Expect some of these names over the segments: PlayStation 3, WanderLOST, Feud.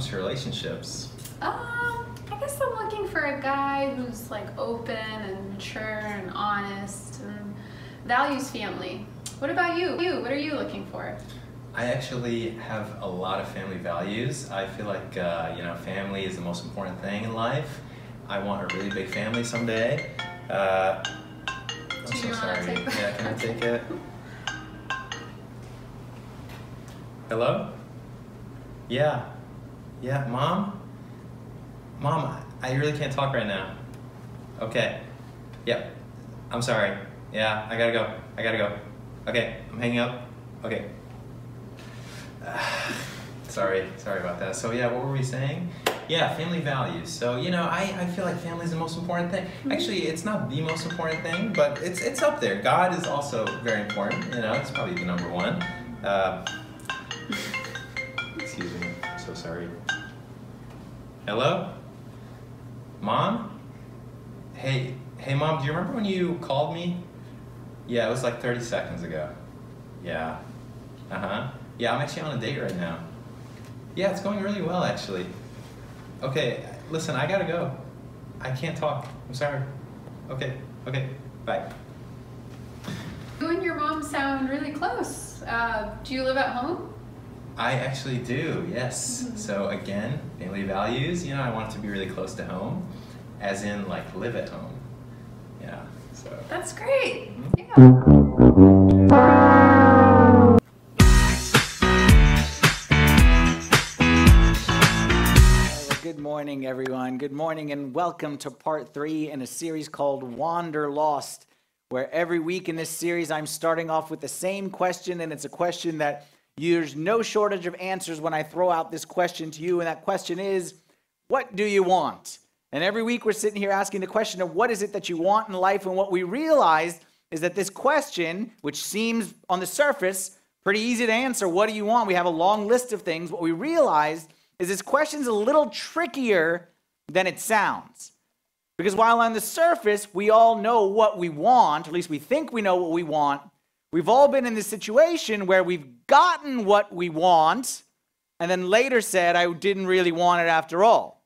comes to relationships? I guess I'm looking for a guy who's like open and mature and honest and values family. What about you? What are you looking for? I actually have a lot of family values. I feel like you know, family is the most important thing in life. I want a really big family someday. I'm so sorry. Yeah, can I take it? Hello? Yeah. Yeah, Mom? Mom, I really can't talk right now. Okay. Yep. I'm sorry. Yeah, I gotta go. I gotta go. Okay, I'm hanging up. Okay. Sorry about that. So yeah, what were we saying? Yeah, family values. So, you know, I feel like family is the most important thing. Actually, it's not the most important thing, but it's up there. God is also very important. You know, it's probably the #1. Excuse me. I'm so sorry. Hello? Mom? Hey, Mom, do you remember when you called me? Yeah, it was like 30 seconds ago. Yeah. Uh-huh. Yeah, I'm actually on a date right now. Yeah, it's going really well, actually. Okay, listen, I gotta go. I can't talk. I'm sorry. Okay, bye. You and your mom sound really close. Do you live at home? I actually do, yes. Mm-hmm. So again, family values, you know, I want it to be really close to home, as in like live at home. Yeah, so. That's great. Mm-hmm. Yeah. Good morning, everyone. Good morning and welcome to part 3 in a series called WanderLOST, where every week in this series I'm starting off with the same question, and it's a question that there's no shortage of answers when I throw out this question to you, and that question is, what do you want? And every week we're sitting here asking the question of what is it that you want in life, and what we realized is that this question, which seems on the surface pretty easy to answer, what do you want? We have a long list of things. What we realized is this question's a little trickier than it sounds. Because while on the surface, we all know what we want, at least we think we know what we want, we've all been in this situation where we've gotten what we want, and then later said, I didn't really want it after all.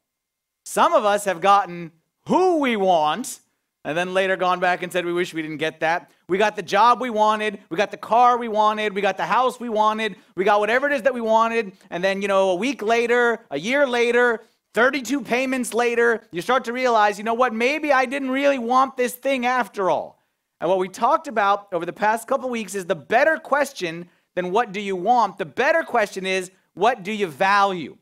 Some of us have gotten who we want, and then later gone back and said, we wish we didn't get that. We got the job we wanted, we got the car we wanted, we got the house we wanted, we got whatever it is that we wanted, and then, you know, a week later, a year later, 32 payments later, you start to realize, you know what, maybe I didn't really want this thing after all. And what we talked about over the past couple weeks is the better question than what do you want, the better question is, what do you value?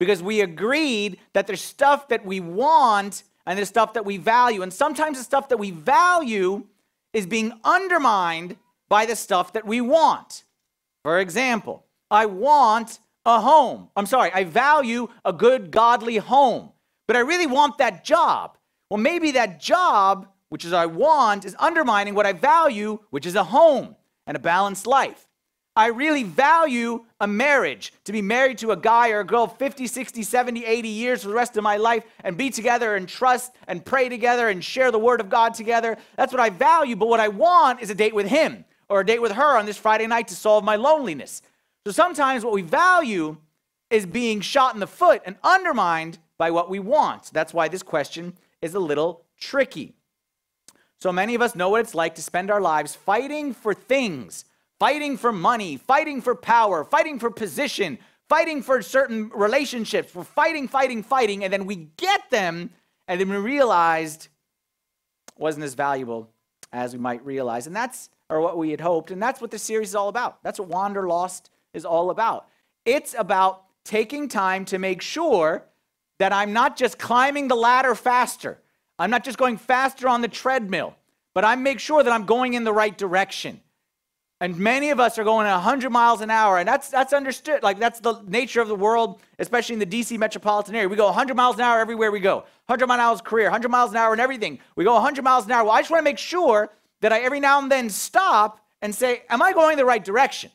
Because we agreed that there's stuff that we want and there's stuff that we value. And sometimes the stuff that we value is being undermined by the stuff that we want. For example, I want a home. I value a good, godly home, but I really want that job. Well, maybe that job, which is I want, is undermining what I value, which is a home and a balanced life. I really value a marriage, to be married to a guy or a girl 50, 60, 70, 80 years for the rest of my life and be together and trust and pray together and share the word of God together. That's what I value, but what I want is a date with him or a date with her on this Friday night to solve my loneliness. So sometimes what we value is being shot in the foot and undermined by what we want. That's why this question is a little tricky. So many of us know what it's like to spend our lives fighting for things. Fighting for money, fighting for power, fighting for position, fighting for certain relationships. We're fighting, and then we get them, and then we realized it wasn't as valuable as we might realize. And that's what we had hoped, and that's what this series is all about. That's what WanderLOST is all about. It's about taking time to make sure that I'm not just climbing the ladder faster. I'm not just going faster on the treadmill, but I make sure that I'm going in the right direction. And many of us are going 100 miles an hour, and that's understood. Like, that's the nature of the world, especially in the D.C. metropolitan area. We go 100 miles an hour everywhere we go. 100 miles an hour, 100 miles an hour in everything. We go 100 miles an hour. Well, I just want to make sure that I every now and then stop and say, am I going the right direction?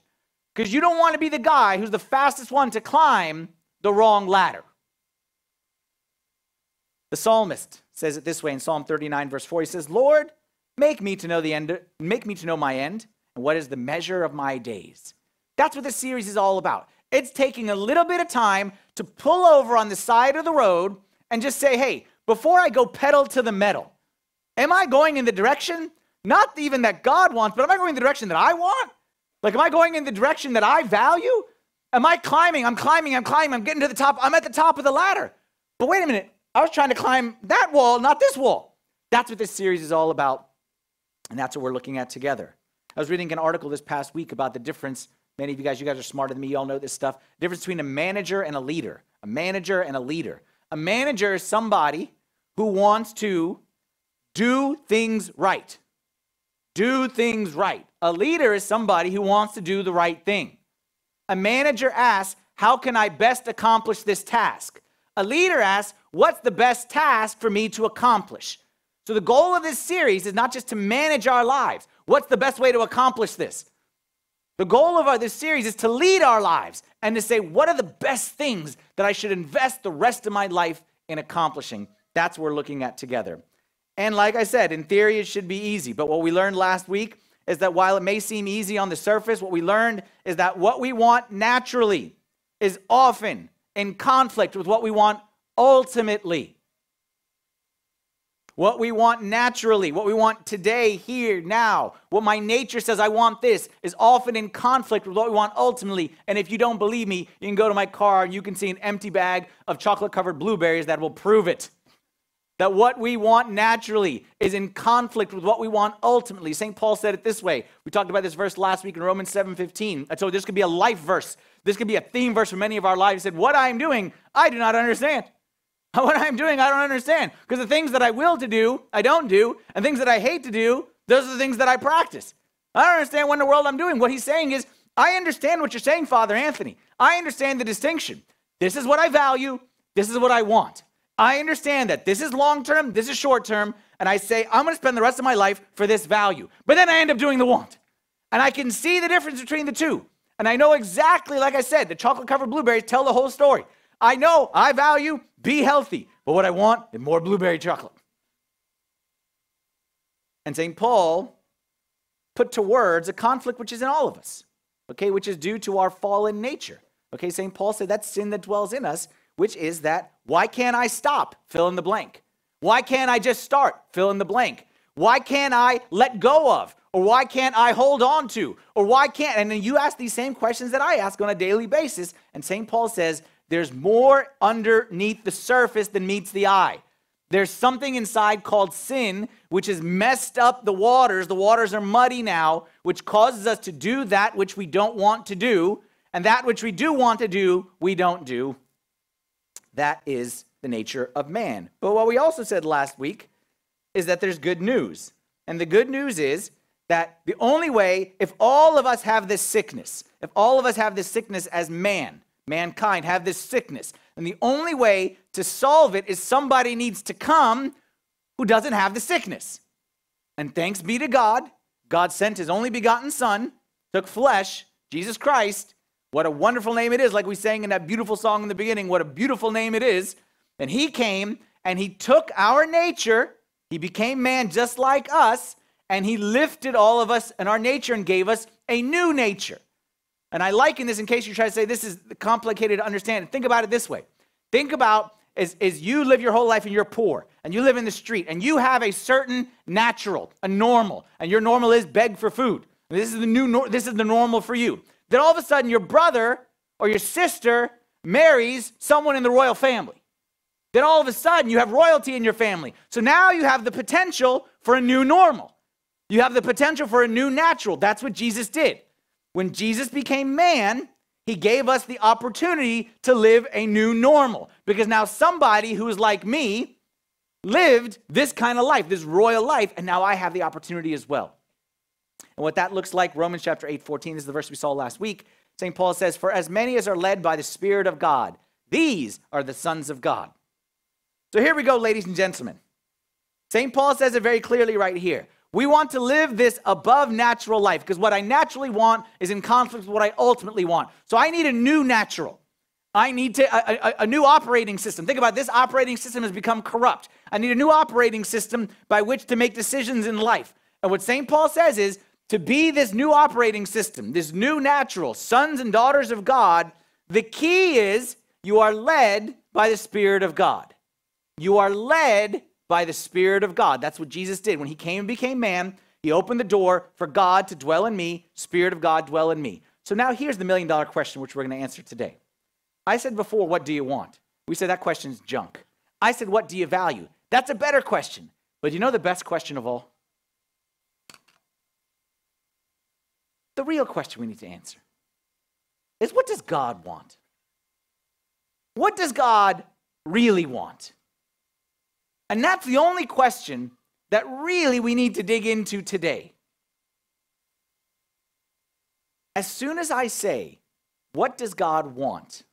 Because you don't want to be the guy who's the fastest one to climb the wrong ladder. The psalmist says it this way in Psalm 39, verse 4. He says, Lord, make me to know my end. And what is the measure of my days? That's what this series is all about. It's taking a little bit of time to pull over on the side of the road and just say, hey, before I go pedal to the metal, am I going in the direction, not even that God wants, but am I going in the direction that I want? Like, am I going in the direction that I value? Am I climbing? I'm climbing, I'm getting to the top. I'm at the top of the ladder. But wait a minute, I was trying to climb that wall, not this wall. That's what this series is all about, and that's what we're looking at together. I was reading an article this past week about the difference. Many of you guys are smarter than me. You all know this stuff. The difference between a manager and a leader. A manager and a leader. A manager is somebody who wants to do things right. Do things right. A leader is somebody who wants to do the right thing. A manager asks, how can I best accomplish this task? A leader asks, what's the best task for me to accomplish? So the goal of this series is not just to manage our lives. What's the best way to accomplish this? The goal of this series is to lead our lives and to say, what are the best things that I should invest the rest of my life in accomplishing? That's what we're looking at together. And like I said, in theory, it should be easy. But what we learned last week is that while it may seem easy on the surface, what we learned is that what we want naturally is often in conflict with what we want ultimately. What we want naturally, what we want today, here, now, what my nature says I want this is often in conflict with what we want ultimately. And if you don't believe me, you can go to my car and you can see an empty bag of chocolate-covered blueberries that will prove it. That what we want naturally is in conflict with what we want ultimately. St. Paul said it this way. We talked about this verse last week in Romans 7:15. I told you this could be a life verse. This could be a theme verse for many of our lives. He said, what I am doing, I do not understand. What I'm doing, I don't understand. Because the things that I will to do, I don't do. And things that I hate to do, those are the things that I practice. I don't understand what in the world I'm doing. What he's saying is, I understand what you're saying, Father Anthony. I understand the distinction. This is what I value. This is what I want. I understand that this is long-term, this is short-term. And I say, I'm going to spend the rest of my life for this value. But then I end up doing the want. And I can see the difference between the two. And I know exactly, like I said, the chocolate-covered blueberries tell the whole story. I know I value be healthy, but what I want is more blueberry chocolate. And St. Paul put to words a conflict which is in all of us, okay, which is due to our fallen nature. Okay, St. Paul said that's sin that dwells in us, which is that why can't I stop? Fill in the blank. Why can't I just start? Fill in the blank. Why can't I let go of? Or why can't I hold on to? Or why can't? And then you ask these same questions that I ask on a daily basis. And St. Paul says, there's more underneath the surface than meets the eye. There's something inside called sin, which has messed up the waters. The waters are muddy now, which causes us to do that which we don't want to do. And that which we do want to do, we don't do. That is the nature of man. But what we also said last week is that there's good news. And the good news is that the only way, if all of us have this sickness, if all of us have this sickness as man, mankind have this sickness. And the only way to solve it is somebody needs to come who doesn't have the sickness. And thanks be to God, God sent his only begotten son, took flesh, Jesus Christ. What a wonderful name it is. Like we sang in that beautiful song in the beginning, what a beautiful name it is. And he came and he took our nature. He became man just like us. And he lifted all of us and our nature and gave us a new nature. And I liken this in case you try to say this is complicated to understand. Think about it this way. Think about is you live your whole life and you're poor and you live in the street and you have a certain natural, a normal, and your normal is beg for food. And this is the new, this is the normal for you. Then all of a sudden your brother or your sister marries someone in the royal family. Then all of a sudden you have royalty in your family. So now you have the potential for a new normal. You have the potential for a new natural. That's what Jesus did. When Jesus became man, he gave us the opportunity to live a new normal because now somebody who is like me lived this kind of life, this royal life, and now I have the opportunity as well. And what that looks like, Romans chapter 8:14 is the verse we saw last week. St. Paul says, for as many as are led by the Spirit of God, these are the sons of God. So here we go, ladies and gentlemen. St. Paul says it very clearly right here. We want to live this above natural life because what I naturally want is in conflict with what I ultimately want. So I need a new natural. I need a new operating system. Think about this operating system has become corrupt. I need a new operating system by which to make decisions in life. And what St. Paul says is to be this new operating system, this new natural, sons and daughters of God, the key is You are led by the Spirit of God. You are led by the Spirit of God. That's what Jesus did. When he came and became man, he opened the door for God to dwell in me, Spirit of God dwell in me. So now here's the million-dollar question which we're going to answer today. I said before, what do you want? We said that question's junk. I said, what do you value? That's a better question. But you know the best question of all? The real question we need to answer is, what does God want? What does God really want? And that's the only question that really we need to dig into today. As soon as I say, what does God want?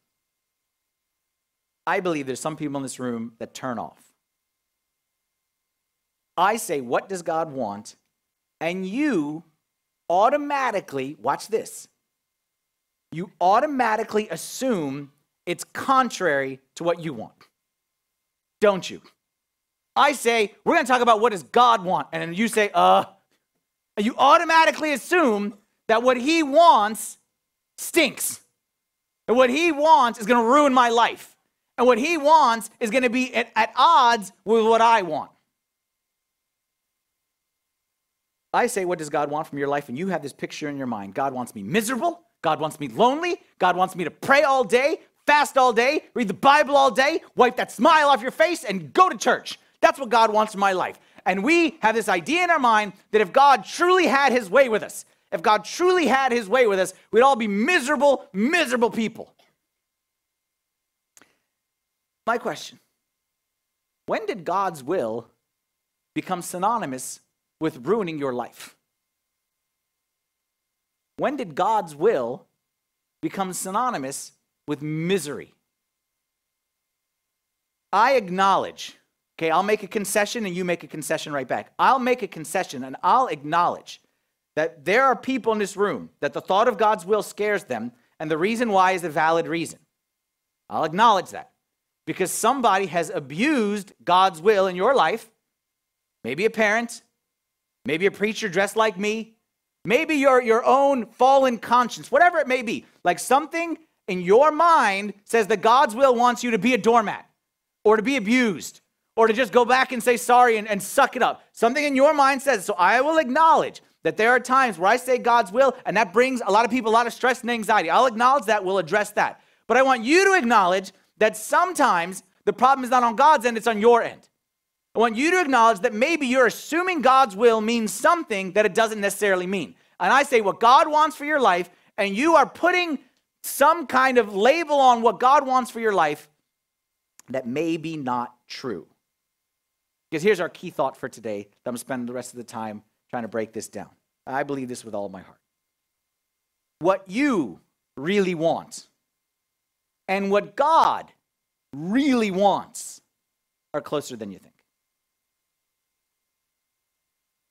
I believe there's some people in this room that turn off. I say, what does God want? And you automatically, watch this, you automatically assume it's contrary to what you want. Don't you? I say, we're going to talk about what does God want. And then you say, you automatically assume that what he wants stinks. And what he wants is going to ruin my life. And what he wants is going to be at odds with what I want. I say, what does God want from your life? And you have this picture in your mind. God wants me miserable. God wants me lonely. God wants me to pray all day, fast all day, read the Bible all day, wipe that smile off your face, and go to church. That's what God wants in my life. And we have this idea in our mind that if God truly had his way with us, if God truly had his way with us, we'd all be miserable, miserable people. My question, when did God's will become synonymous with ruining your life? When did God's will become synonymous with misery? I acknowledge, okay, I'll make a concession and you make a concession right back. I'll make a concession and I'll acknowledge that there are people in this room that the thought of God's will scares them, and the reason why is a valid reason. I'll acknowledge that because somebody has abused God's will in your life. Maybe a parent, maybe a preacher dressed like me, maybe your own fallen conscience, whatever it may be, like something in your mind says that God's will wants you to be a doormat or to be abused or to just go back and say sorry and suck it up. Something in your mind says, so I will acknowledge that there are times where I say God's will and that brings a lot of people a lot of stress and anxiety. I'll acknowledge that, we'll address that. But I want you to acknowledge that sometimes the problem is not on God's end, it's on your end. I want you to acknowledge that maybe you're assuming God's will means something that it doesn't necessarily mean. And I say what God wants for your life, and you are putting some kind of label on what God wants for your life that may be not true. Because here's our key thought for today that I'm going to spend the rest of the time trying to break this down. I believe this with all my heart. What you really want and what God really wants are closer than you think.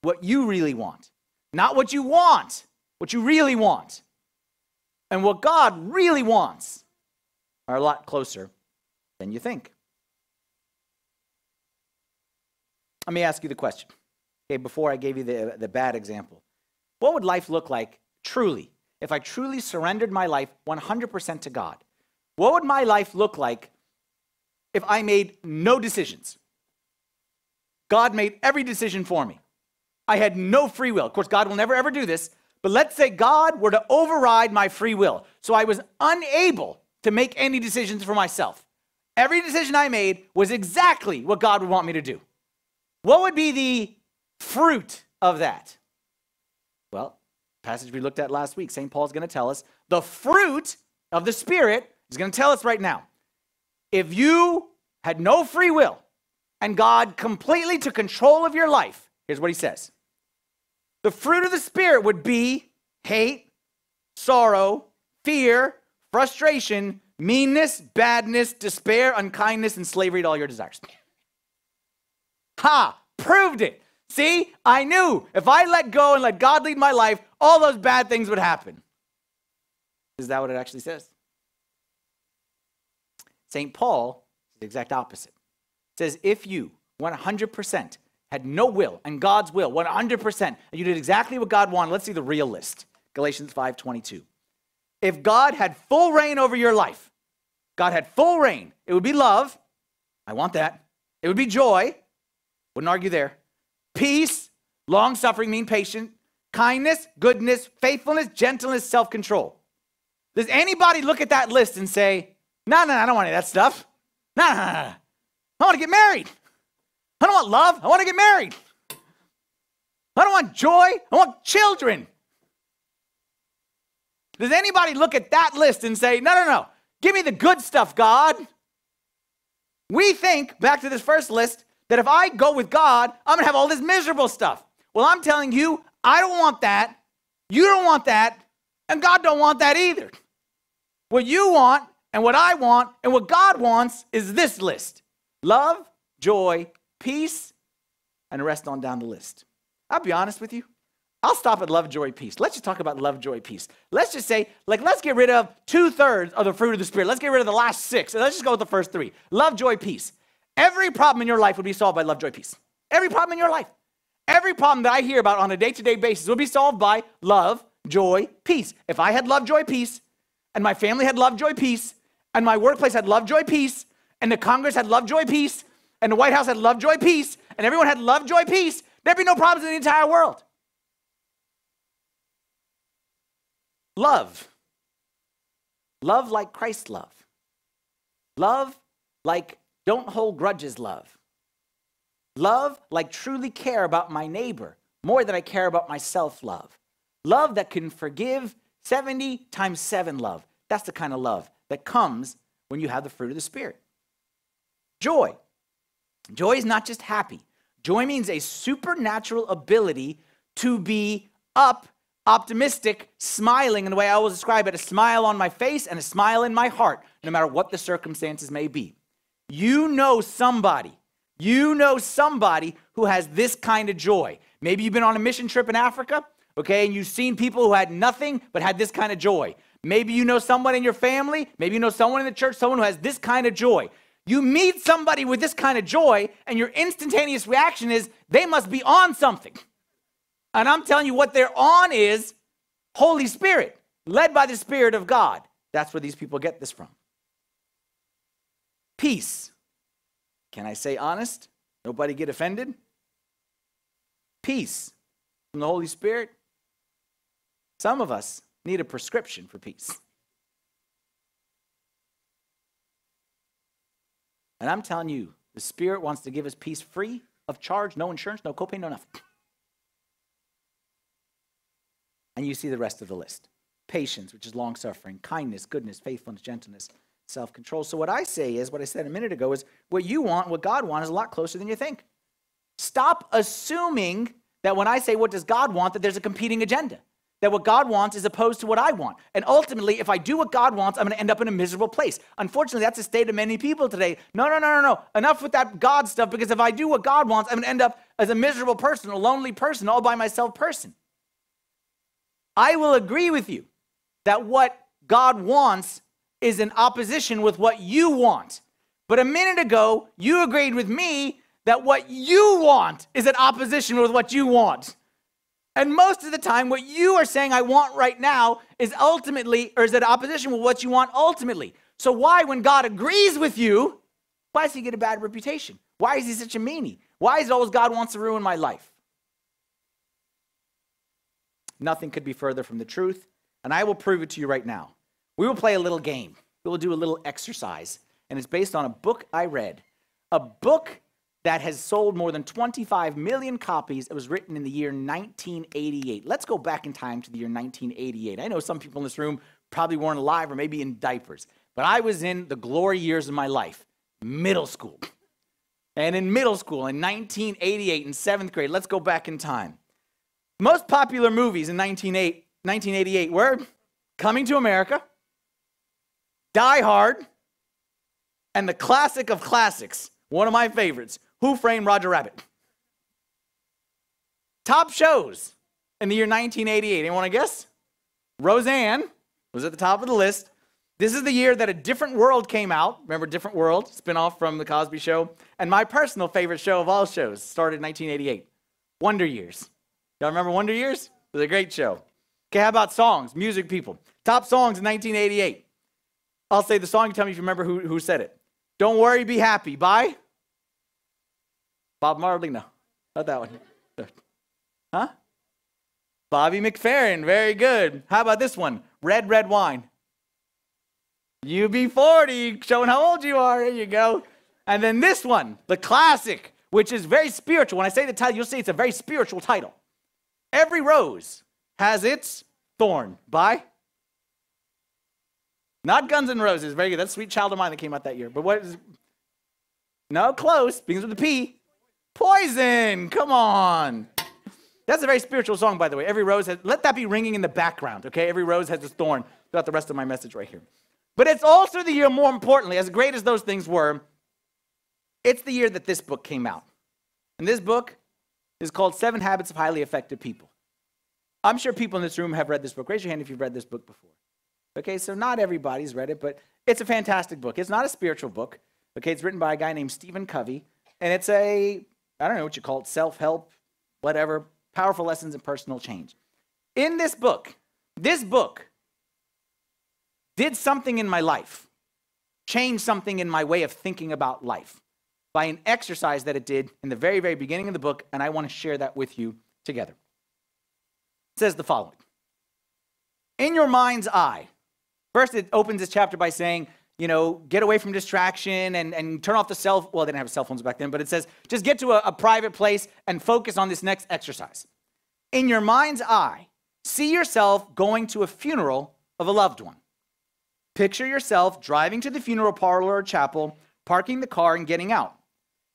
What you really want, not what you want, what you really want, and what God really wants are a lot closer than you think. Let me ask you the question. Okay, before I gave you the bad example. What would life look like truly, if I truly surrendered my life 100% to God? What would my life look like if I made no decisions? God made every decision for me. I had no free will. Of course, God will never, ever do this. But let's say God were to override my free will. So I was unable to make any decisions for myself. Every decision I made was exactly what God would want me to do. What would be the fruit of that? Well, passage we looked at last week, St. Paul is going to tell us the fruit of the Spirit is going to tell us right now. If you had no free will and God completely took control of your life, here's what he says. The fruit of the Spirit would be hate, sorrow, fear, frustration, meanness, badness, despair, unkindness, and slavery to all your desires. Ha! Proved it! See, I knew if I let go and let God lead my life, all those bad things would happen. Is that what it actually says? St. Paul is the exact opposite. It says, if you 100% had no will and God's will, 100%, and you did exactly what God wanted, let's see the real list. Galatians 5:22. If God had full reign over your life, God had full reign. It would be love. I want that. It would be joy. Wouldn't argue there. Peace, long-suffering, mean patient, kindness, goodness, faithfulness, gentleness, self-control. Does anybody look at that list and say, no, I don't want any of that stuff. No. I want to get married. I don't want love. I want to get married. I don't want joy. I want children. Does anybody look at that list and say, no. Give me the good stuff, God. We think, back to this first list, that if I go with God, I'm going to have all this miserable stuff. Well, I'm telling you, I don't want that. You don't want that. And God don't want that either. What you want and what I want and what God wants is this list. Love, joy, peace, and the rest on down the list. I'll be honest with you. I'll stop at love, joy, peace. Let's just talk about love, joy, peace. Let's just say, let's get rid of 2/3 of the fruit of the Spirit. Let's get rid of the last 6. And let's just go with the first 3. Love, joy, peace. Every problem in your life would be solved by love, joy, peace. Every problem in your life. Every problem that I hear about on a day-to-day basis will be solved by love, joy, peace. If I had love, joy, peace, and my family had love, joy, peace, and my workplace had love, joy, peace, and the Congress had love, joy, peace, and the White House had love, joy, peace, and everyone had love, joy, peace, there'd be no problems in the entire world. Love. Love like Christ's love. Love like don't hold grudges love. Love like truly care about my neighbor more than I care about myself love. Love that can forgive 70 times 7 love. That's the kind of love that comes when you have the fruit of the Spirit. Joy. Joy is not just happy. Joy means a supernatural ability to be up, optimistic, smiling. And the way I always describe it, a smile on my face and a smile in my heart, no matter what the circumstances may be. You know somebody who has this kind of joy. Maybe you've been on a mission trip in Africa. Okay, and you've seen people who had nothing but had this kind of joy. Maybe you know someone in your family. Maybe you know someone in the church, someone who has this kind of joy. You meet somebody with this kind of joy, and your instantaneous reaction is, they must be on something. And I'm telling you, what they're on is Holy Spirit, led by the Spirit of God. That's where these people get this from. Peace. Can I say honest? Nobody get offended? Peace from the Holy Spirit. Some of us need a prescription for peace. And I'm telling you, the Spirit wants to give us peace free of charge, no insurance, no copay, no nothing. And you see the rest of the list. Patience, which is long-suffering, kindness, goodness, faithfulness, gentleness, self-control. So what I say is, what I said a minute ago is, what you want, what God wants is a lot closer than you think. Stop assuming that when I say, what does God want, that there's a competing agenda. That what God wants is opposed to what I want. And ultimately, if I do what God wants, I'm going to end up in a miserable place. Unfortunately, that's the state of many people today. No. Enough with that God stuff, because if I do what God wants, I'm going to end up as a miserable person, a lonely person, all by myself person. I will agree with you that what God wants is in opposition with what you want. But a minute ago, you agreed with me that what you want is in opposition with what you want. And most of the time, what you are saying I want right now is ultimately, or is in opposition with what you want ultimately. So why, when God agrees with you, why does he get a bad reputation? Why is he such a meanie? Why is it always God wants to ruin my life? Nothing could be further from the truth, and I will prove it to you right now. We will play a little game. We will do a little exercise, and it's based on a book I read. A book that has sold more than 25 million copies. It was written in the year 1988. Let's go back in time to the year 1988. I know some people in this room probably weren't alive or maybe in diapers, but I was in the glory years of my life, middle school. And in middle school, in 1988, in 7th grade, let's go back in time. Most popular movies in 1988 were Coming to America, Die Hard, and the classic of classics, one of my favorites, Who Framed Roger Rabbit? Top shows in the year 1988. Anyone want to guess? Roseanne was at the top of the list. This is the year that A Different World came out. Remember Different World, spinoff from The Cosby Show. And my personal favorite show of all shows started in 1988, Wonder Years. Y'all remember Wonder Years? It was a great show. Okay, how about songs, music people? Top songs in 1988. I'll say the song. You tell me if you remember who said it. Don't Worry, Be Happy by Bob Marley. No, not that one. Huh? Bobby McFerrin. Very good. How about this one? Red, Red Wine. You be 40, showing how old you are. There you go. And then this one, the classic, which is very spiritual. When I say the title, you'll see it's a very spiritual title. Every Rose Has Its Thorn by, not Guns N' Roses. Very good. That's Sweet Child of Mine that came out that year. But what is, no, close. Begins with a P. Poison. Come on. That's a very spiritual song, by the way. Every Rose Has, let that be ringing in the background, okay? Every Rose Has Its Thorn throughout the rest of my message right here. But it's also the year, more importantly, as great as those things were, it's the year that this book came out. And this book is called 7 Habits of Highly Effective People. I'm sure people in this room have read this book. Raise your hand if you've read this book before. Okay, so not everybody's read it, but it's a fantastic book. It's not a spiritual book. Okay, it's written by a guy named Stephen Covey, and it's a, I don't know what you call it, self-help, whatever, powerful lessons in personal change. In this book did something in my life, changed something in my way of thinking about life by an exercise that it did in the very, very beginning of the book, and I want to share that with you together. It says the following. In your mind's eye, first it opens this chapter by saying, you know, get away from distraction and turn off the cell, well, they didn't have cell phones back then, but it says, just get to a private place and focus on this next exercise. In your mind's eye, see yourself going to a funeral of a loved one. Picture yourself driving to the funeral parlor or chapel, parking the car and getting out.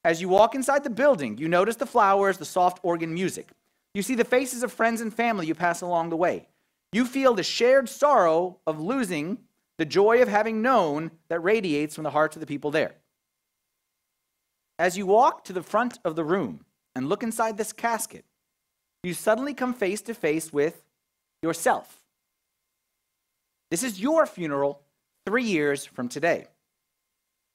As you walk inside the building, you notice the flowers, the soft organ music. You see the faces of friends and family you pass along the way. You feel the shared sorrow of losing, the joy of having known that radiates from the hearts of the people there. As you walk to the front of the room and look inside this casket, you suddenly come face to face with yourself. This is your funeral 3 years from today.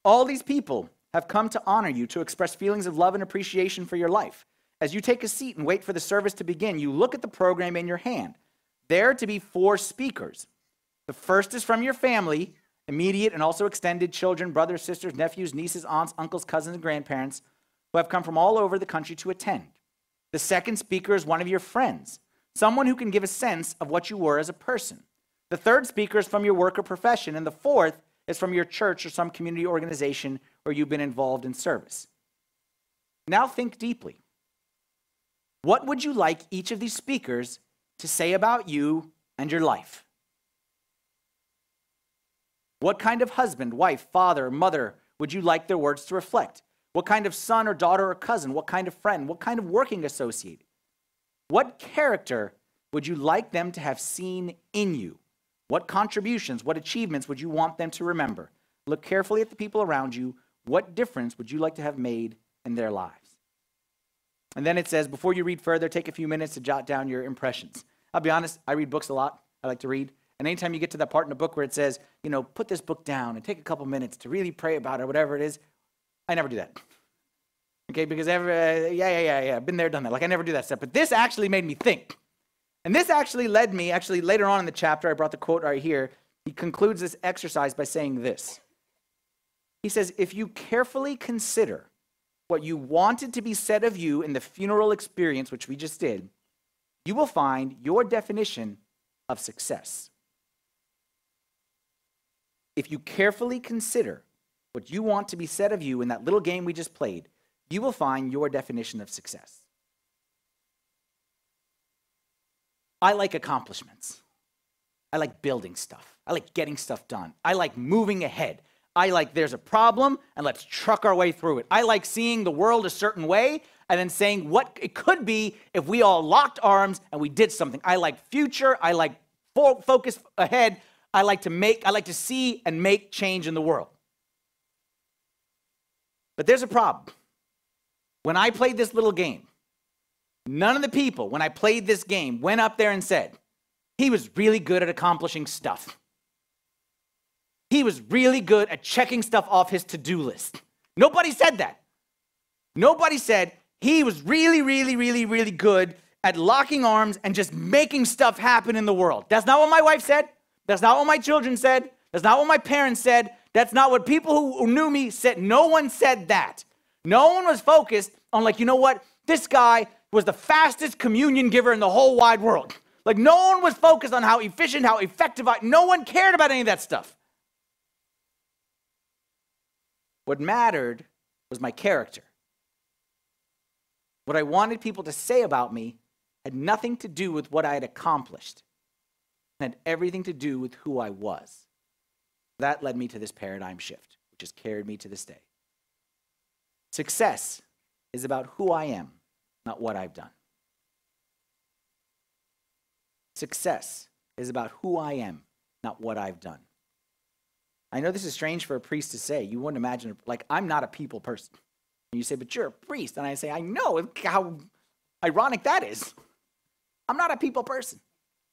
All these people have come to honor you, to express feelings of love and appreciation for your life. As you take a seat and wait for the service to begin, you look at the program in your hand. There are to be 4 speakers. The first is from your family, immediate and also extended children, brothers, sisters, nephews, nieces, aunts, uncles, cousins, and grandparents who have come from all over the country to attend. The second speaker is one of your friends, someone who can give a sense of what you were as a person. The third speaker is from your work or profession, and the fourth is from your church or some community organization where you've been involved in service. Now think deeply. What would you like each of these speakers to say about you and your life? What kind of husband, wife, father, mother would you like their words to reflect? What kind of son or daughter or cousin? What kind of friend? What kind of working associate? What character would you like them to have seen in you? What contributions, what achievements would you want them to remember? Look carefully at the people around you. What difference would you like to have made in their lives? And then it says, before you read further, take a few minutes to jot down your impressions. I'll be honest, I read books a lot. I like to read. And anytime you get to that part in the book where it says, you know, put this book down and take a couple minutes to really pray about it or whatever it is, I never do that. Okay, because been there, done that. Like, I never do that stuff. But this actually made me think. And this actually led me, actually later on in the chapter, I brought the quote right here. He concludes this exercise by saying this. He says, if you carefully consider what you wanted to be said of you in the funeral experience, which we just did, you will find your definition of success. If you carefully consider what you want to be said of you in that little game we just played, you will find your definition of success. I like accomplishments. I like building stuff. I like getting stuff done. I like moving ahead. I like there's a problem and let's truck our way through it. I like seeing the world a certain way and then saying what it could be if we all locked arms and we did something. I like future. I like focus ahead. I like to see and make change in the world. But there's a problem. When I played this little game, none of the people, when I played this game, went up there and said, he was really good at accomplishing stuff. He was really good at checking stuff off his to-do list. Nobody said that. Nobody said he was really good at locking arms and just making stuff happen in the world. That's not what my wife said. That's not what my children said. That's not what my parents said. That's not what people who knew me said. No one said that. No one was focused on like, you know what? This guy was the fastest communion giver in the whole wide world. Like no one was focused on how efficient, how effective, no one cared about any of that stuff. What mattered was my character. What I wanted people to say about me had nothing to do with what I had accomplished. It had everything to do with who I was. That led me to this paradigm shift, which has carried me to this day. Success is about who I am, not what I've done. Success is about who I am, not what I've done. I know this is strange for a priest to say. You wouldn't imagine, like, I'm not a people person. And you say, but you're a priest. And I say, I know how ironic that is. I'm not a people person.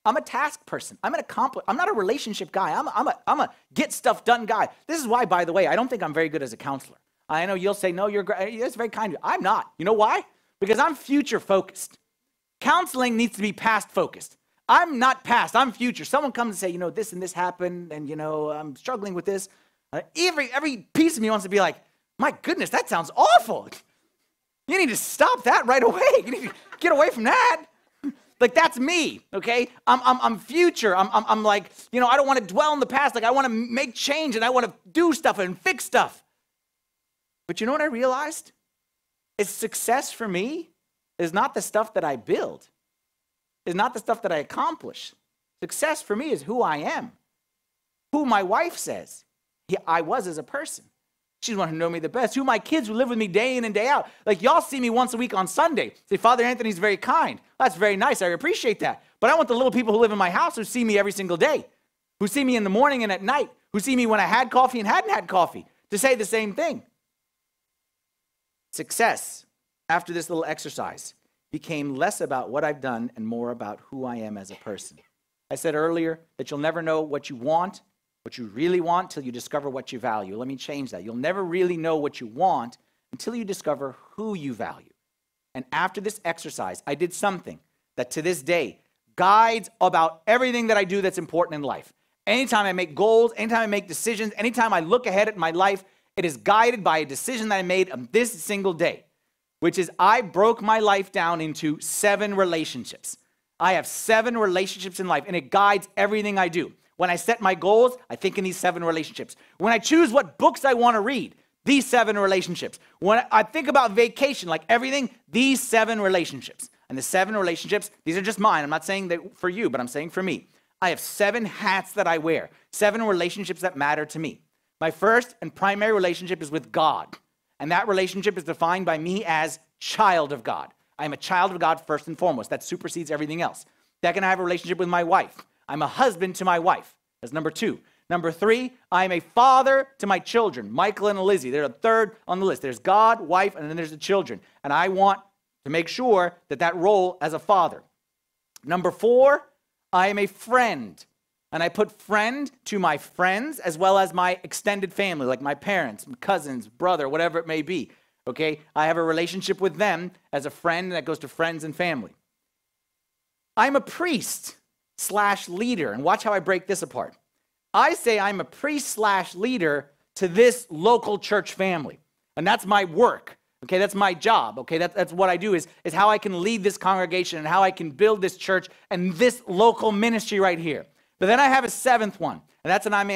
I'm a task person. I'm not a relationship guy. I'm a get stuff done guy. This is why, by the way, I don't think I'm very good as a counselor. I know you'll say, no, you're great. That's very kind of you. I'm not. You know why? Because I'm future focused. Counseling needs to be past focused. I'm not past. I'm future. Someone comes and say, you know, this and this happened, and you know, I'm struggling with this. Every piece of me wants to be like, my goodness, that sounds awful. You need to stop that right away. You need to get away from that. Like that's me, okay? I'm future. I'm like, you know, I don't want to dwell in the past. Like I want to make change and I want to do stuff and fix stuff. But you know what I realized? It's success for me is not the stuff that I build. It's not the stuff that I accomplish. Success for me is who I am. Who my wife says I was as a person. She's the one who knows me the best. Who my kids who live with me day in and day out. Like y'all see me once a week on Sunday. Say, Father Anthony's very kind. That's very nice. I appreciate that. But I want the little people who live in my house who see me every single day. Who see me in the morning and at night. Who see me when I had coffee and hadn't had coffee. To say the same thing. Success, after this little exercise, became less about what I've done and more about who I am as a person. I said earlier that you'll never know what you want, what you really want, till you discover what you value. Let me change that. You'll never really know what you want until you discover who you value. And after this exercise, I did something that to this day guides about everything that I do that's important in life. Anytime I make goals, anytime I make decisions, anytime I look ahead at my life, it is guided by a decision that I made on this single day, which is I broke my life down into 7 relationships. I have 7 relationships in life, and it guides everything I do. When I set my goals, I think in these 7 relationships. When I choose what books I want to read, these 7 relationships. When I think about vacation, like everything, these 7 relationships. And the 7 relationships, these are just mine. I'm not saying that for you, but I'm saying for me. I have 7 hats that I wear, 7 relationships that matter to me. My first and primary relationship is with God. And that relationship is defined by me as child of God. I am a child of God first and foremost. That supersedes everything else. Second, I have a relationship with my wife. I'm a husband to my wife. That's number 2. Number 3, I am a father to my children, Michael and Lizzie. They're the 3rd on the list. There's God, wife, and then there's the children. And I want to make sure that that role as a father. Number 4, I am a friend. And I put friend to my friends as well as my extended family, like my parents, my cousins, brother, whatever it may be. Okay? I have a relationship with them as a friend that goes to friends and family. I'm a priest / leader. And watch how I break this apart. I say I'm a priest / leader to this local church family. And that's my work. Okay, that's my job. Okay, that's what I do is how I can lead this congregation and how I can build this church and this local ministry right here. But then I have a 7th one. And that's I'm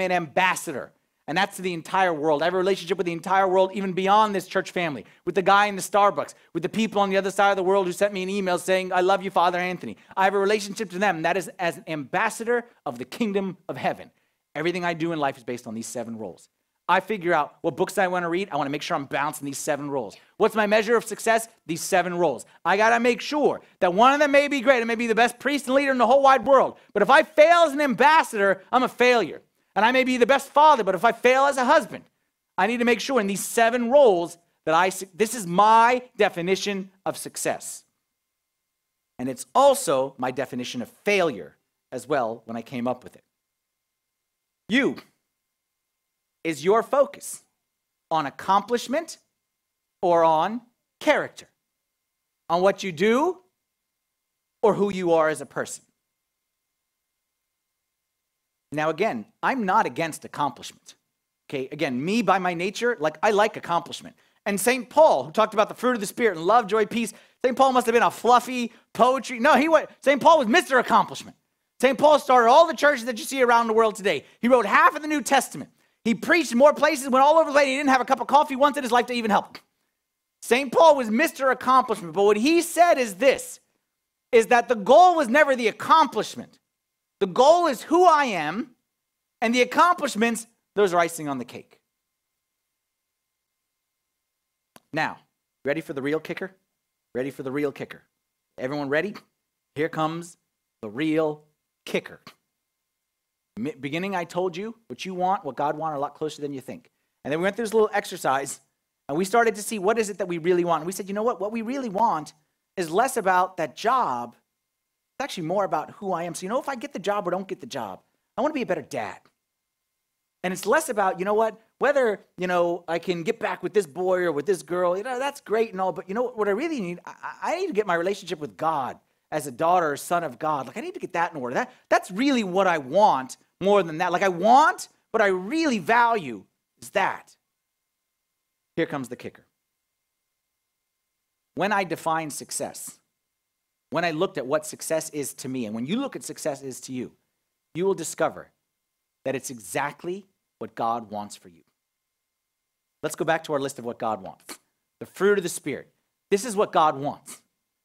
an ambassador. And that's to the entire world. I have a relationship with the entire world, even beyond this church family, with the guy in the Starbucks, with the people on the other side of the world who sent me an email saying, I love you, Father Anthony. I have a relationship to them. That is as an ambassador of the kingdom of heaven. Everything I do in life is based on these 7 roles. I figure out what books I want to read. I want to make sure I'm balancing these 7 roles. What's my measure of success? These 7 roles. I got to make sure that one of them may be great. It may be the best priest and leader in the whole wide world. But if I fail as an ambassador, I'm a failure. And I may be the best father, but if I fail as a husband, I need to make sure in these 7 roles that this is my definition of success. And it's also my definition of failure as well when I came up with it. You is your focus on accomplishment or on character, on what you do or who you are as a person. Now, again, I'm not against accomplishment. Okay, again, me by my nature, like I like accomplishment. And St. Paul, who talked about the fruit of the Spirit and love, joy, peace, St. Paul must have been a fluffy poetry. No, St. Paul was Mr. Accomplishment. St. Paul started all the churches that you see around the world today. He wrote half of the New Testament. He preached in more places, went all over the place. He didn't have a cup of coffee once in his life to even help. St. Paul was Mr. Accomplishment. But what he said is this, is that the goal was never the accomplishment. The goal is who I am, and the accomplishments, those are icing on the cake. Now, ready for the real kicker? Ready for the real kicker? Everyone ready? Here comes the real kicker. Beginning, I told you what you want, what God wants, are a lot closer than you think. And then we went through this little exercise, and we started to see what is it that we really want. And we said, you know what we really want is less about that job. It's actually more about who I am. So, you know, if I get the job or don't get the job, I want to be a better dad. And it's less about, you know what, whether, you know, I can get back with this boy or with this girl, you know, that's great and all, but you know what I really need? I need to get my relationship with God as a daughter or son of God. Like, I need to get that in order. That's really what I want more than that. Like, I want, what I really value is that. Here comes the kicker. When I defined success, when I looked at what success is to me, and when you look at success is to you, you will discover that it's exactly what God wants for you. Let's go back to our list of what God wants. The fruit of the Spirit. This is what God wants.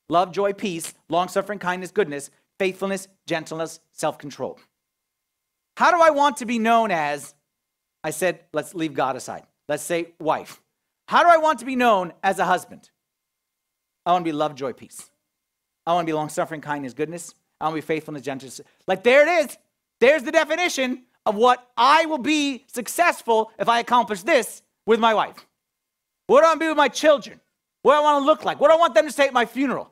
Love, joy, peace, long-suffering, kindness, goodness, faithfulness, gentleness, self-control. How do I want to be known as? I said, let's leave God aside. Let's say wife. How do I want to be known as a husband? I want to be love, joy, peace. I want to be long-suffering, kindness, goodness. I want to be faithfulness, gentleness. Like, there it is. There's the definition of what I will be successful if I accomplish this with my wife. What do I want to be with my children? What do I want to look like? What do I want them to say at my funeral?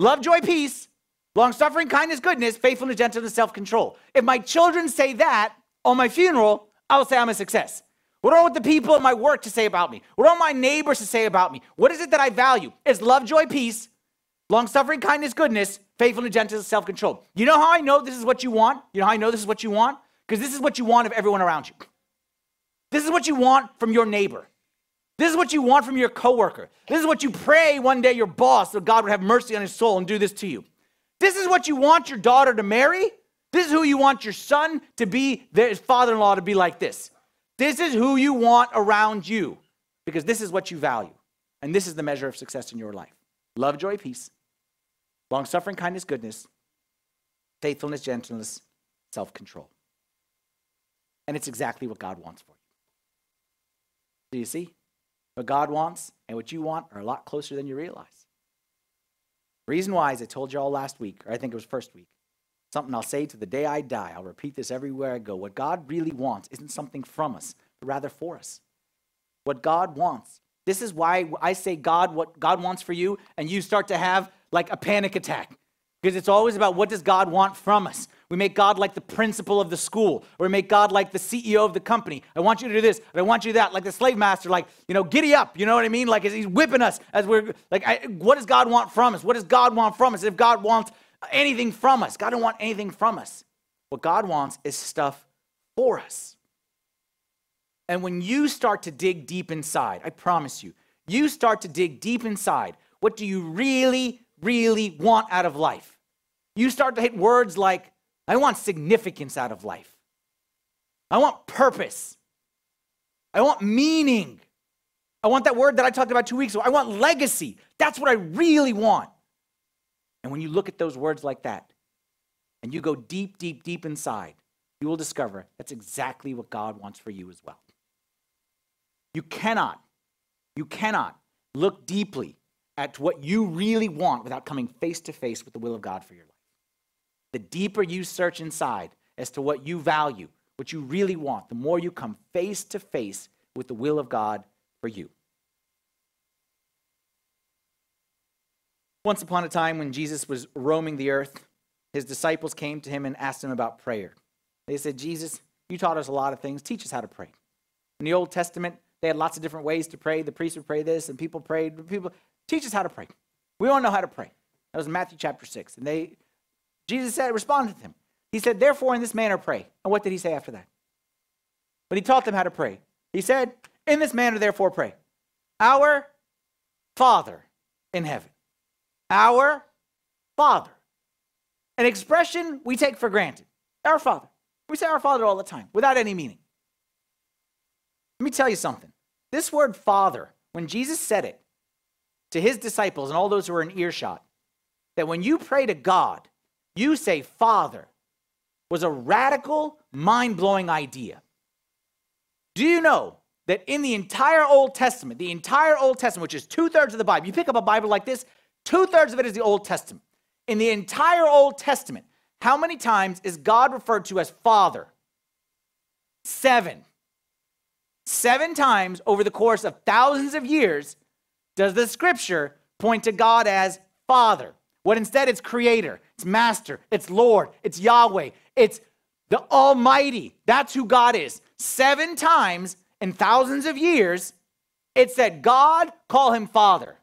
Love, joy, peace, long-suffering, kindness, goodness, faithfulness, gentleness, self-control. If my children say that on my funeral, I will say I'm a success. What do I want the people at my work to say about me? What do I want my neighbors to say about me? What is it that I value? It's love, joy, peace, long-suffering, kindness, goodness, faithfulness, gentleness, self-control. You know how I know this is what you want? You know how I know this is what you want? Because this is what you want of everyone around you. This is what you want from your neighbor. This is what you want from your coworker. This is what you pray one day your boss, so God would have mercy on his soul and do this to you. This is what you want your daughter to marry. This is who you want your son to be, his father-in-law to be like this. This is who you want around you, because this is what you value. And this is the measure of success in your life. Love, joy, peace, long-suffering, kindness, goodness, faithfulness, gentleness, self-control. And it's exactly what God wants for you. Do you see? What God wants and what you want are a lot closer than you realize. The reason why is I told you all last week, or I think it was first week, something I'll say to the day I die. I'll repeat this everywhere I go. What God really wants isn't something from us, but rather for us. What God wants. This is why I say, God, what God wants for you, and you start to have like a panic attack. Because it's always about what does God want from us. We make God like the principal of the school, or we make God like the CEO of the company. I want you to do this, and I want you to do that, like the slave master, like, you know, giddy up, you know what I mean? Like, he's whipping us as we're, like, what does God want from us? What does God want from us? If God wants anything from us, God don't want anything from us. What God wants is stuff for us. And when you start to dig deep inside, I promise you, you start to dig deep inside, what do you really want out of life? You start to hit words like, I want significance out of life. I want purpose. I want meaning. I want that word that I talked about 2 weeks ago. I want legacy. That's what I really want. And when you look at those words like that, and you go deep, deep inside, you will discover that's exactly what God wants for you as well. You cannot look deeply at what you really want without coming face to face with the will of God for your life. The deeper you search inside as to what you value, what you really want, the more you come face to face with the will of God for you. Once upon a time when Jesus was roaming the earth, his disciples came to him and asked him about prayer. They said, Jesus, you taught us a lot of things. Teach us how to pray. In the Old Testament, they had lots of different ways to pray. The priests would pray this, and people prayed. Teach us how to pray. We all know how to pray. That was Matthew chapter 6. And Jesus said, responded to them. He said, therefore, in this manner pray. And what did he say after that? But he taught them how to pray. He said, in this manner, therefore, pray. Our Father in heaven. Our Father. An expression we take for granted. Our Father. We say our Father all the time, without any meaning. Let me tell you something. This word Father, when Jesus said it to his disciples and all those who were in earshot, that when you pray to God, you say Father, was a radical, mind-blowing idea. Do you know that in the entire Old Testament, which is 2/3 of the Bible, you pick up a Bible like this, 2/3 of it is the Old Testament. In the entire Old Testament, how many times is God referred to as Father? 7. 7 times over the course of thousands of years does the Scripture point to God as Father. What instead it's Creator, it's Master, it's Lord, it's Yahweh, it's the Almighty. That's who God is. 7 times in thousands of years, it said, God, call him Father.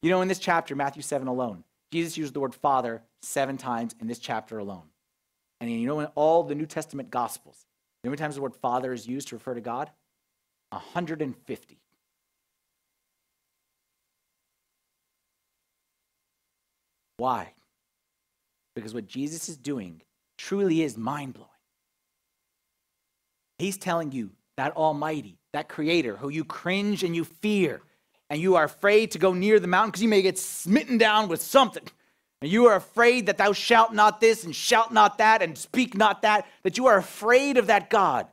You know, in this chapter, Matthew 7 alone, Jesus used the word Father 7 times in this chapter alone. And you know, in all the New Testament Gospels, how many times the word Father is used to refer to God? 150. Why? Because what Jesus is doing truly is mind-blowing. He's telling you that Almighty, that Creator, who you cringe and you fear, and you are afraid to go near the mountain because you may get smitten down with something. And you are afraid that thou shalt not this and shalt not that and speak not that, that you are afraid of that God.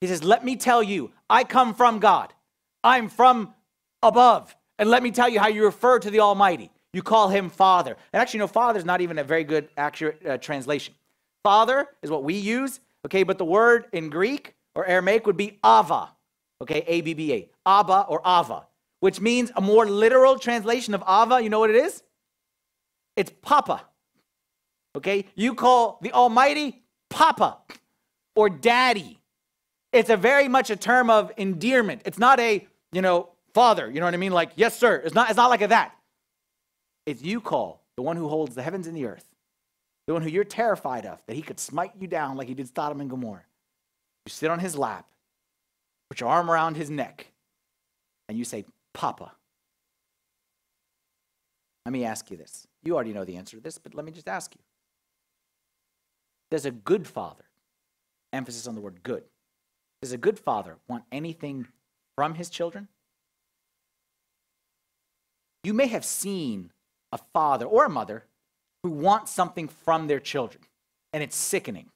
He says, let me tell you, I come from God. I'm from above. And let me tell you how you refer to the Almighty. You call him Father. And actually, no, Father is not even a very good accurate translation. Father is what we use, okay, but the word in Greek or Aramaic would be Ava, okay, A-B-B-A, Abba or Ava, which means a more literal translation of Ava, you know what it is? It's Papa, okay? You call the Almighty Papa or Daddy. It's a very much a term of endearment. It's not a, you know, Father, you know what I mean? Like, yes, sir. It's not like that. It's you call the one who holds the heavens and the earth, the one who you're terrified of, that he could smite you down like he did Sodom and Gomorrah. You sit on his lap, put your arm around his neck, and you say, Papa. Let me ask you this. You already know the answer to this, but let me just ask you. Does a good father, emphasis on the word good, does a good father want anything from his children? You may have seen a father or a mother who wants something from their children, and it's sickening.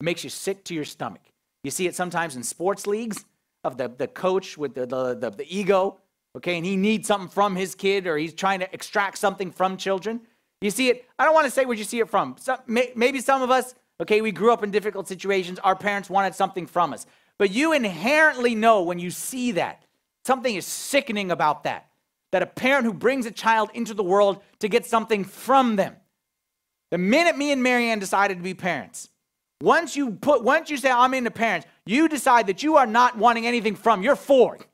It makes you sick to your stomach. You see it sometimes in sports leagues of the coach with the ego, okay, and he needs something from his kid, or he's trying to extract something from children. You see it, I don't want to say where you see it from. Maybe some of us, okay, we grew up in difficult situations. Our parents wanted something from us. But you inherently know when you see that, something is sickening about that, that a parent who brings a child into the world to get something from them. The minute me and Marianne decided to be parents, once you say, I'm into parents, you decide that you are not wanting anything from, you're for it.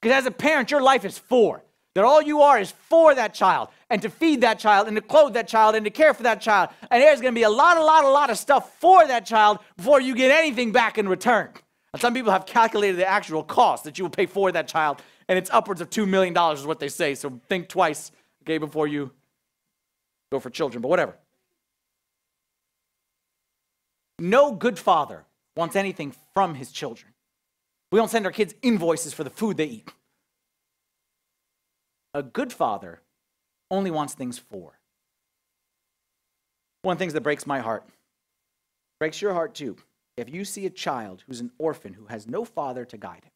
Because as a parent, your life is for. That all you are is for that child, and to feed that child, and to clothe that child, and to care for that child. And there's going to be a lot of stuff for that child before you get anything back in return. And some people have calculated the actual cost that you will pay for that child, and it's upwards of $2 million is what they say. So think twice, okay, before you go for children, but whatever. No good father wants anything from his children. We don't send our kids invoices for the food they eat. A good father only wants things for. One of the things that breaks my heart, breaks your heart too, if you see a child who's an orphan who has no father to guide him,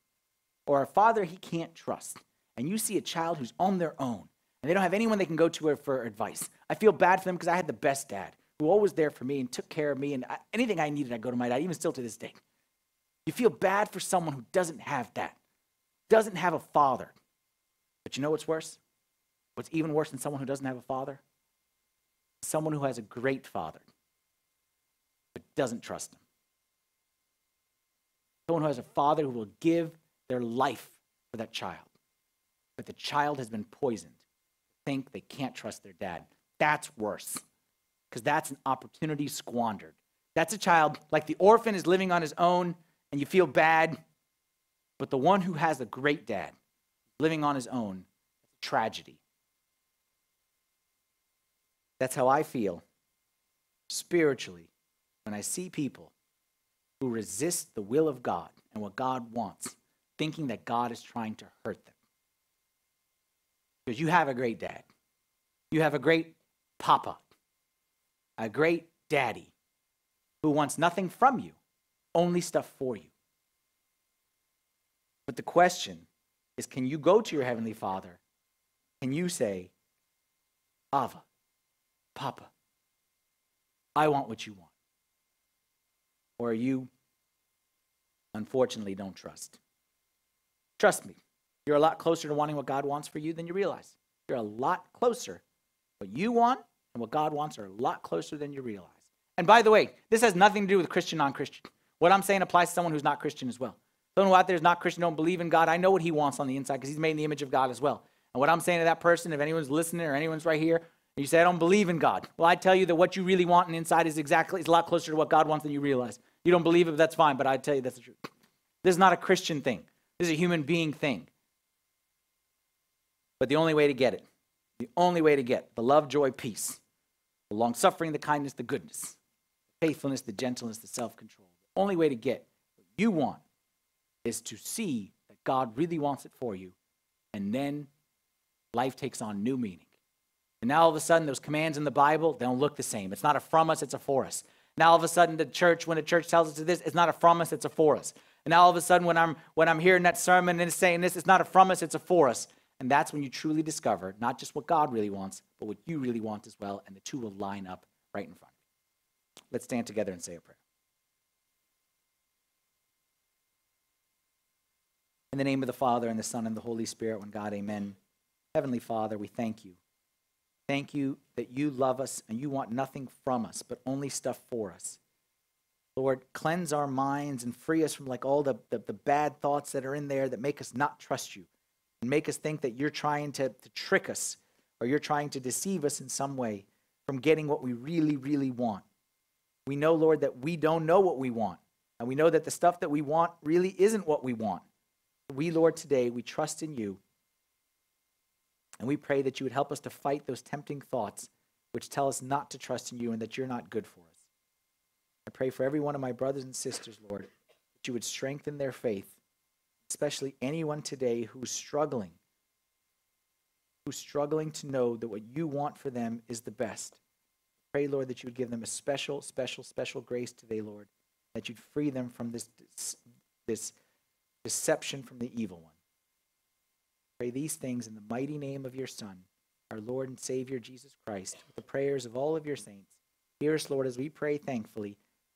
or a father he can't trust, and you see a child who's on their own, and they don't have anyone they can go to for advice. I feel bad for them because I had the best dad who was always there for me and took care of me, and anything I needed, I'd go to my dad, even still to this day. You feel bad for someone who doesn't have that, doesn't have a father. But you know what's worse? What's even worse than someone who doesn't have a father? Someone who has a great father, but doesn't trust him. Someone who has a father who will give their life for that child, but the child has been poisoned. Think they can't trust their dad. That's worse. because that's an opportunity squandered. That's a child, like the orphan is living on his own and you feel bad, but the one who has a great dad living on his own, tragedy. That's how I feel spiritually when I see people who resist the will of God and what God wants, thinking that God is trying to hurt them. Because you have a great dad. You have a great papa, a great daddy who wants nothing from you, only stuff for you. But the question is, can you go to your Heavenly Father? Can you say, Ava, Papa, I want what you want? Or you, unfortunately, don't trust. Trust me, you're a lot closer to wanting what God wants for you than you realize. You're a lot closer. What you want and what God wants are a lot closer than you realize. And by the way, this has nothing to do with Christian, non-Christian. What I'm saying applies to someone who's not Christian as well. Someone who out there is not Christian, don't believe in God. I know what he wants on the inside because he's made in the image of God as well. And what I'm saying to that person, if anyone's listening or anyone's right here, and you say, I don't believe in God. Well, I tell you that what you really want and inside is exactly, it's a lot closer to what God wants than you realize. You don't believe it, that's fine, but I tell you that's the truth. This is not a Christian thing. This is a human being thing. But the only way to get it, the only way to get the love, joy, peace, the long-suffering, the kindness, the goodness, the faithfulness, the gentleness, the self-control, the only way to get what you want is to see that God really wants it for you, and then life takes on new meaning. And now all of a sudden those commands in the Bible, they don't look the same. It's not a from us, it's a for us. Now all of a sudden the church, when the church tells us to this, it's not a from us, it's a for us. And now all of a sudden when I'm hearing that sermon and it's saying this, it's not a from us, it's a for us. And that's when you truly discover not just what God really wants, but what you really want as well, and the two will line up right in front of you. Let's stand together and say a prayer. In the name of the Father, and the Son, and the Holy Spirit, one God, amen. Heavenly Father, we thank you. Thank you that you love us and you want nothing from us, but only stuff for us. Lord, cleanse our minds and free us from like all the bad thoughts that are in there that make us not trust you and make us think that you're trying to trick us or you're trying to deceive us in some way from getting what we really, really want. We know, Lord, that we don't know what we want, and we know that the stuff that we want really isn't what we want. We, Lord, today, we trust in you. And we pray that you would help us to fight those tempting thoughts which tell us not to trust in you and that you're not good for us. I pray for every one of my brothers and sisters, Lord, that you would strengthen their faith, especially anyone today who's struggling to know that what you want for them is the best. I pray, Lord, that you would give them a special, special, special grace today, Lord, that you'd free them from this deception from the evil one. Pray these things in the mighty name of your Son, our Lord and Savior, Jesus Christ, with the prayers of all of your saints. Hear us, Lord, as we pray thankfully.